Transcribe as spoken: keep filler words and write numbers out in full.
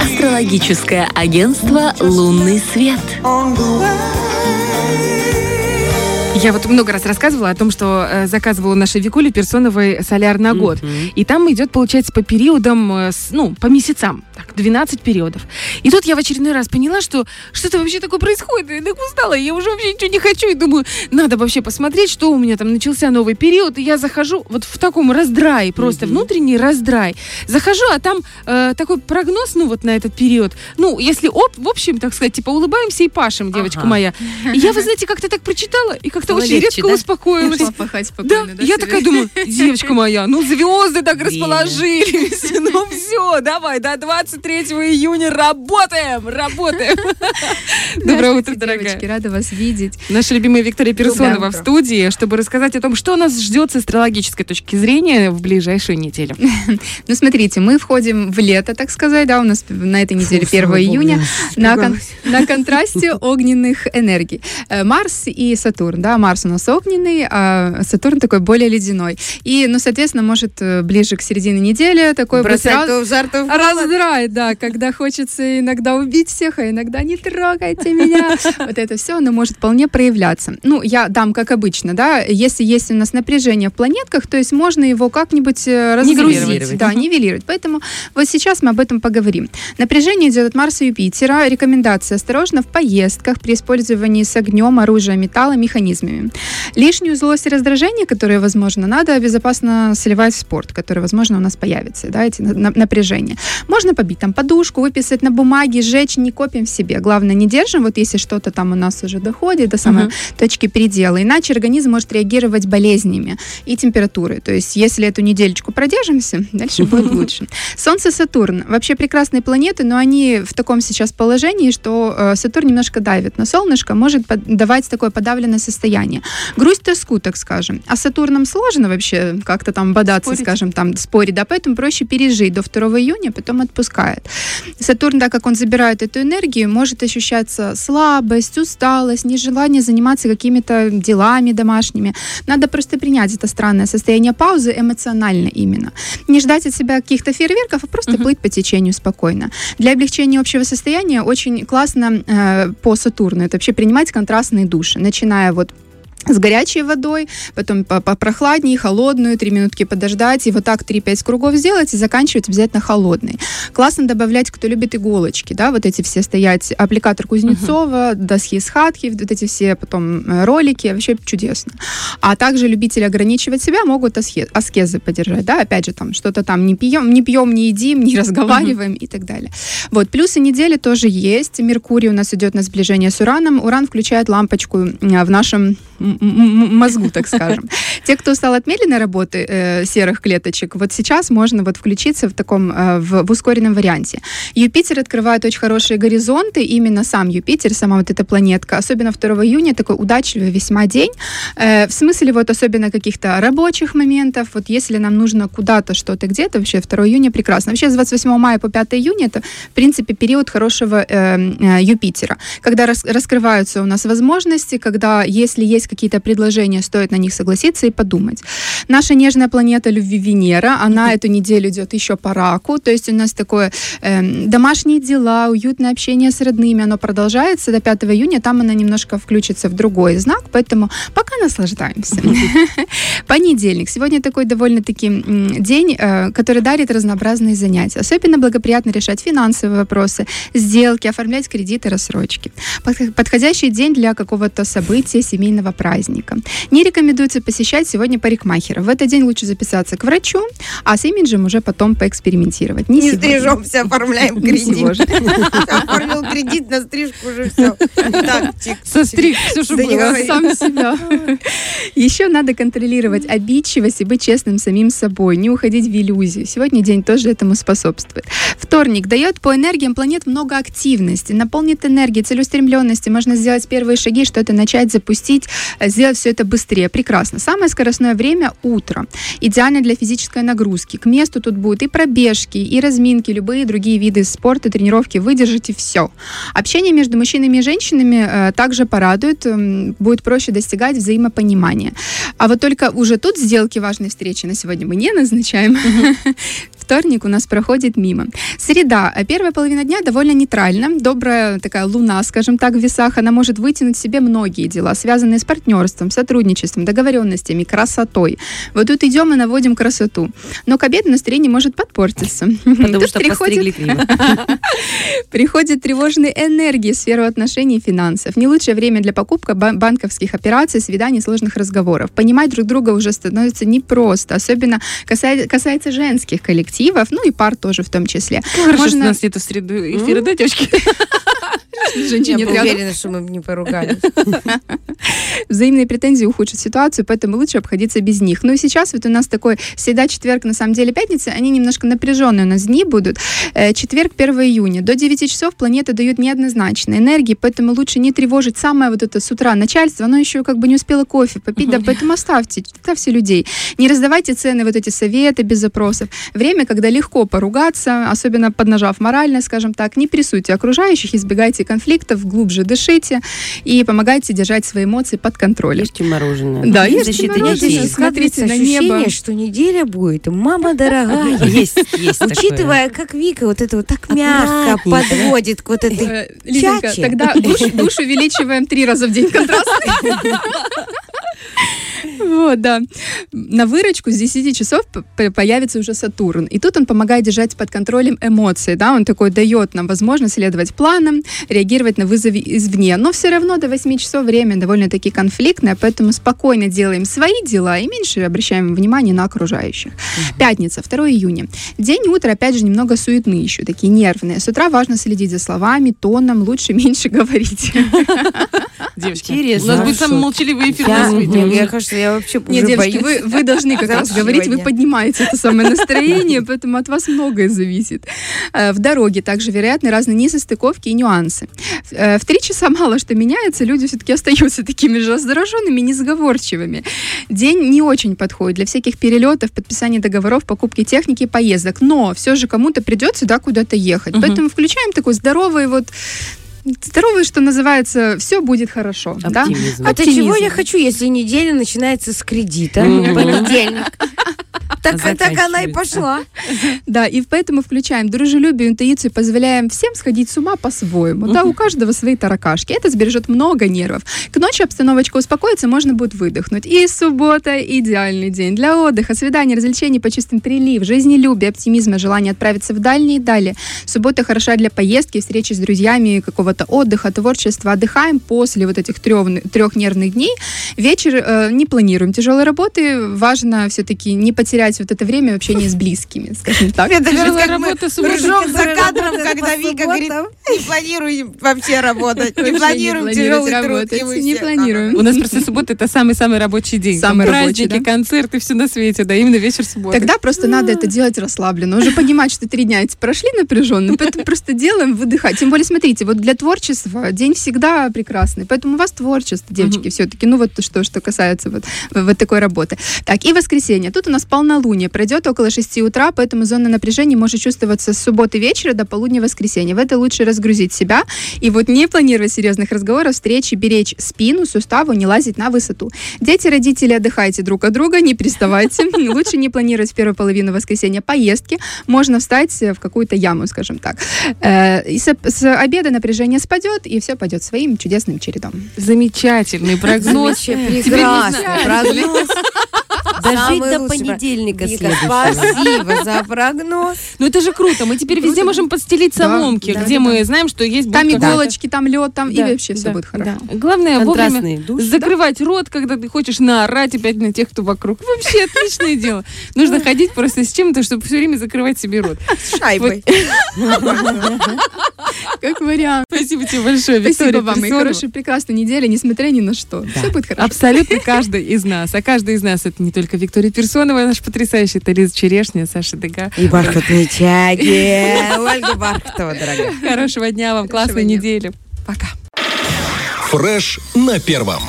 Астрологическое агентство «Лунный свет». Я вот много раз рассказывала о том, что э, заказывала у нашей Викули Персоновой соляр на год. Mm-hmm. И там идет, получается, по периодам, э, с, ну, по месяцам. Так, двенадцать периодов. И тут я в очередной раз поняла, что что-то вообще такое происходит. Я так устала, я уже вообще ничего не хочу. И думаю, надо вообще посмотреть, что у меня там начался новый период. И я захожу вот в таком раздрае, просто mm-hmm. внутренний раздрай. Захожу, а там э, такой прогноз, ну, вот на этот период. Ну, если, оп, в общем, так сказать, типа улыбаемся и пашем, девочка ага. моя. И я, вы знаете, как-то так прочитала, и как-то Было очень легче, редко да? успокоилась. Пахать спокойно, да? Да, я себе? Такая думаю, девочка моя, ну звезды так расположились. Ну все, давай, до двадцать третьего июня работаем, работаем. Доброе утро, дорогая. Девочки, рада вас видеть. Наша любимая Виктория Персонова в студии, чтобы рассказать о том, что нас ждет с астрологической точки зрения в ближайшую неделю. Ну смотрите, мы входим в лето, так сказать, да, у нас на этой неделе первого июня на контрасте огненных энергий. Марс и Сатурн, да, Марс у нас огненный, а Сатурн такой более ледяной. И, ну, соответственно, может, ближе к середине недели такой бросать то в жар, то в холод. Раздрай, да, когда хочется иногда убить всех, а иногда не трогайте меня. Вот это все, оно может вполне проявляться. Ну, я дам, как обычно, да, если есть у нас напряжение в планетках, то есть можно его как-нибудь разгрузить, да, нивелировать. Поэтому вот сейчас мы об этом поговорим. Напряжение идет от Марса и Юпитера. Рекомендация: осторожно в поездках при использовании с огнем, оружия, металла, механизмами. Лишнюю злость и раздражение, которые, возможно, надо безопасно сливать в спорт, которые, возможно, у нас появятся, да, эти напряжения. Можно побить там подушку, выписать на бумаге, сжечь, не копим в себе. Главное, не держим, вот если что-то там у нас уже доходит до самой uh-huh. точки передела, иначе организм может реагировать болезнями и температурой. То есть, если эту неделечку продержимся, дальше будет лучше. Солнце, Сатурн. Вообще прекрасные планеты, но они в таком сейчас положении, что Сатурн немножко давит на солнышко, может давать такое подавленное состояние. Грусть, тоску, так скажем. А с Сатурном сложно вообще как-то там бодаться, спорить. скажем, там спорить, да, поэтому проще пережить до второго июня, потом отпускает. Сатурн, так как он забирает эту энергию, может ощущаться слабость, усталость, нежелание заниматься какими-то делами домашними. Надо просто принять это странное состояние паузы эмоционально именно. Не ждать от себя каких-то фейерверков, а просто угу. плыть по течению спокойно. Для облегчения общего состояния очень классно э, по Сатурну это вообще принимать контрастные души, начиная вот с горячей водой, потом попрохладнее, холодную, три минутки подождать, и вот так три-пять кругов сделать, и заканчивать обязательно холодной. Классно добавлять, кто любит иголочки, да, вот эти все стоять, аппликатор Кузнецова, uh-huh. доски из хатки, вот эти все потом ролики, вообще чудесно. А также любители ограничивать себя могут асхез, аскезы поддержать, да, опять же, там, что-то там не пьем, не пьем, не едим, не разговариваем uh-huh. и так далее. Вот, плюсы недели тоже есть. Меркурий у нас идет на сближение с Ураном. Уран включает лампочку в нашем мозгу, так скажем. Те, кто устал от медленной работы э, серых клеточек, вот сейчас можно вот включиться в таком, э, в, в ускоренном варианте. Юпитер открывает очень хорошие горизонты, именно сам Юпитер, сама вот эта планетка, особенно второго июня, такой удачливый весьма день, э, в смысле вот особенно каких-то рабочих моментов, вот если нам нужно куда-то, что-то, где-то, вообще второго июня прекрасно. Вообще с двадцать восьмого мая по пятого июня это, в принципе, период хорошего э, э, Юпитера, когда рас- раскрываются у нас возможности, когда, если есть какие-то какие-то предложения, стоит на них согласиться и подумать. Наша нежная планета любви Венера, она эту неделю идет еще по раку, то есть у нас такое э, домашние дела, уютное общение с родными, оно продолжается до пятого июня, там она немножко включится в другой знак, поэтому пока наслаждаемся. Понедельник. Сегодня такой довольно-таки день, который дарит разнообразные занятия. Особенно благоприятно решать финансовые вопросы, сделки, оформлять кредиты, рассрочки. Подходящий день для какого-то события, семейного праздника. Праздника. Не рекомендуется посещать сегодня парикмахера. В этот день лучше записаться к врачу, а с имиджем уже потом поэкспериментировать. Не, не стрижемся, оформляем кредит. Оформил кредит, на стрижку уже все. Состриг все, что было. Сам себя. Еще надо контролировать обидчивость и быть честным самим собой, не уходить в иллюзию. Сегодня день тоже этому способствует. Вторник дает по энергиям планет много активности, наполнит энергией, целеустремленности. Можно сделать первые шаги, что-то начать, запустить, сделать все это быстрее. Прекрасно. Самое скоростное время – утро. Идеально для физической нагрузки. К месту тут будут и пробежки, и разминки, любые другие виды спорта, тренировки. Выдержите все. Общение между мужчинами и женщинами также порадует. Будет проще достигать взаимопонимания. А вот только уже тут сделки, важные встречи на сегодня мы не назначаем. вторник у нас проходит мимо. Среда. Первая половина дня довольно нейтральна. Добрая такая луна, скажем так, в весах. Она может вытянуть в себе многие дела, связанные с партнерством, сотрудничеством, договоренностями, красотой. Вот тут идем и наводим красоту. Но к обеду настроение может подпортиться. Потому тут что приходит... приходят тревожные энергии в сферу отношений и финансов. Не лучшее время для покупки банковских операций, свиданий, сложных разговоров. Понимать друг друга уже становится непросто. Особенно касается, касается женских коллективов, ну и пар тоже в том числе. Хорошо, можно... что у нас нет в среду эфира, mm-hmm. да, девочки? Женщине я была уверена, что мы не поругались. Взаимные претензии ухудшат ситуацию, поэтому лучше обходиться без них. Ну и сейчас вот у нас такой среда, четверг, на самом деле пятница, они немножко напряженные у нас дни будут. Четверг, первое июня. До девяти часов планеты дают неоднозначные энергии, поэтому лучше не тревожить самое вот это с утра начальство, оно еще как бы не успело кофе попить, да, поэтому оставьте, оставьте людей. Не раздавайте цены, вот эти советы без запросов. Время, когда легко поругаться, особенно поднажав морально, скажем так, не прессуйте окружающих, избегайте конфликтов, глубже дышите и помогайте держать свои эмоции под контролем. Ешьте мороженое. Да, ешьте мороженое, смотрите на небо. Ощущение, что неделя будет. Мама дорогая. Есть, есть. Учитывая, как Вика вот это вот так мягко подводит к вот этой чаче. Тогда душ увеличиваем три раза в день контрастный. Вот, да. На выручку с десяти часов появится уже Сатурн. И тут он помогает держать под контролем эмоции. Да? Он такой дает нам возможность следовать планам, реагировать на вызовы извне. Но все равно до восьми часов время довольно-таки конфликтное, поэтому спокойно делаем свои дела и меньше обращаем внимание на окружающих. Угу. Пятница, второе июня. День и утро, опять же, немного суетные еще, такие нервные. С утра важно следить за словами, тоном, лучше меньше говорить. Девочки, у нас будет самый молчаливый эфир на свете. Я, кажется, я вообще уже боюсь. Нет, девочки, вы, вы должны как раз говорить, вы поднимаете это самое настроение, поэтому от вас многое зависит. В дороге также вероятны разные несостыковки и нюансы. В три часа мало что меняется, люди все-таки остаются такими же раздраженными, несговорчивыми. День не очень подходит для всяких перелетов, подписания договоров, покупки техники и поездок. Но все же кому-то придется, да, куда-то ехать. Угу. Поэтому включаем такой здоровый вот... Здоровый, что называется, все будет хорошо. Оптимизм. Да? А ты чего я хочу, если неделя начинается с кредита? Mm-hmm. Понедельник. Так, так она и пошла. Да, и поэтому включаем дружелюбие, интуицию, позволяем всем сходить с ума по-своему. Да, у каждого свои таракашки. Это сбережет много нервов. К ночи обстановочка успокоится, можно будет выдохнуть. И суббота — идеальный день для отдыха, свиданий, развлечений по чистым прилив, жизнелюбие, оптимизма, желание отправиться в дальние дали. Суббота хороша для поездки, встречи с друзьями, какого-то отдыха, творчества. Отдыхаем после вот этих трех нервных дней. Вечер э, не планируем тяжелой работы. Важно все-таки не потерять вот это время общения с близкими, скажем так. Это как мы ржем за кадром, когда Вика говорит, не планируем вообще работать, не планируем тяжелый труд. Не планируем. У нас просто суббота — это самый-самый рабочий день. Самый рабочий, праздники, концерты, все на свете, да, именно вечер субботы. Тогда просто надо это делать расслабленно, уже понимать, что три дня эти прошли напряженно, поэтому просто делаем, выдыхать. Тем более, смотрите, вот для творчества день всегда прекрасный, поэтому у вас творчество, девочки, все-таки, ну вот что, что касается вот, вот такой работы. Так, и воскресенье. Тут у нас полно полнолуние пройдет около шести утра, поэтому зона напряжения может чувствоваться с субботы вечера до полудня воскресенья. В это лучше разгрузить себя и вот не планировать серьезных разговоров, встречи, беречь спину, суставу, не лазить на высоту. Дети, родители, отдыхайте друг от друга, не приставайте. Лучше не планировать в первую половину воскресенья поездки. Можно встать в какую-то яму, скажем так. И с обеда напряжение спадет, и все пойдет своим чудесным чередом. Замечательный прогноз. Прекрасный прогноз. Дожить до понедельника следующего. Спасибо за прогноз. Ну это же круто. Мы теперь везде можем подстелить соломки, где мы знаем, что есть... Там иголочки, там лед, там и вообще все будет хорошо. Главное вовремя закрывать рот, когда ты хочешь наорать опять на тех, кто вокруг. Вообще отличное дело. Нужно ходить просто с чем-то, чтобы все время закрывать себе рот. С шайбой. Как вариант. Спасибо тебе большое, Виктория. Спасибо вам. И хорошей, прекрасной недели, несмотря ни на что. Все будет хорошо. Абсолютно каждый из нас. А каждый из нас — это не только Виктория Персонова, наш потрясающий Талис Черешня, Саша Дега. И бархатные чаги. Ольга Бархатова, дорогая. Хорошего дня вам, классной недели. Пока. Фреш на первом.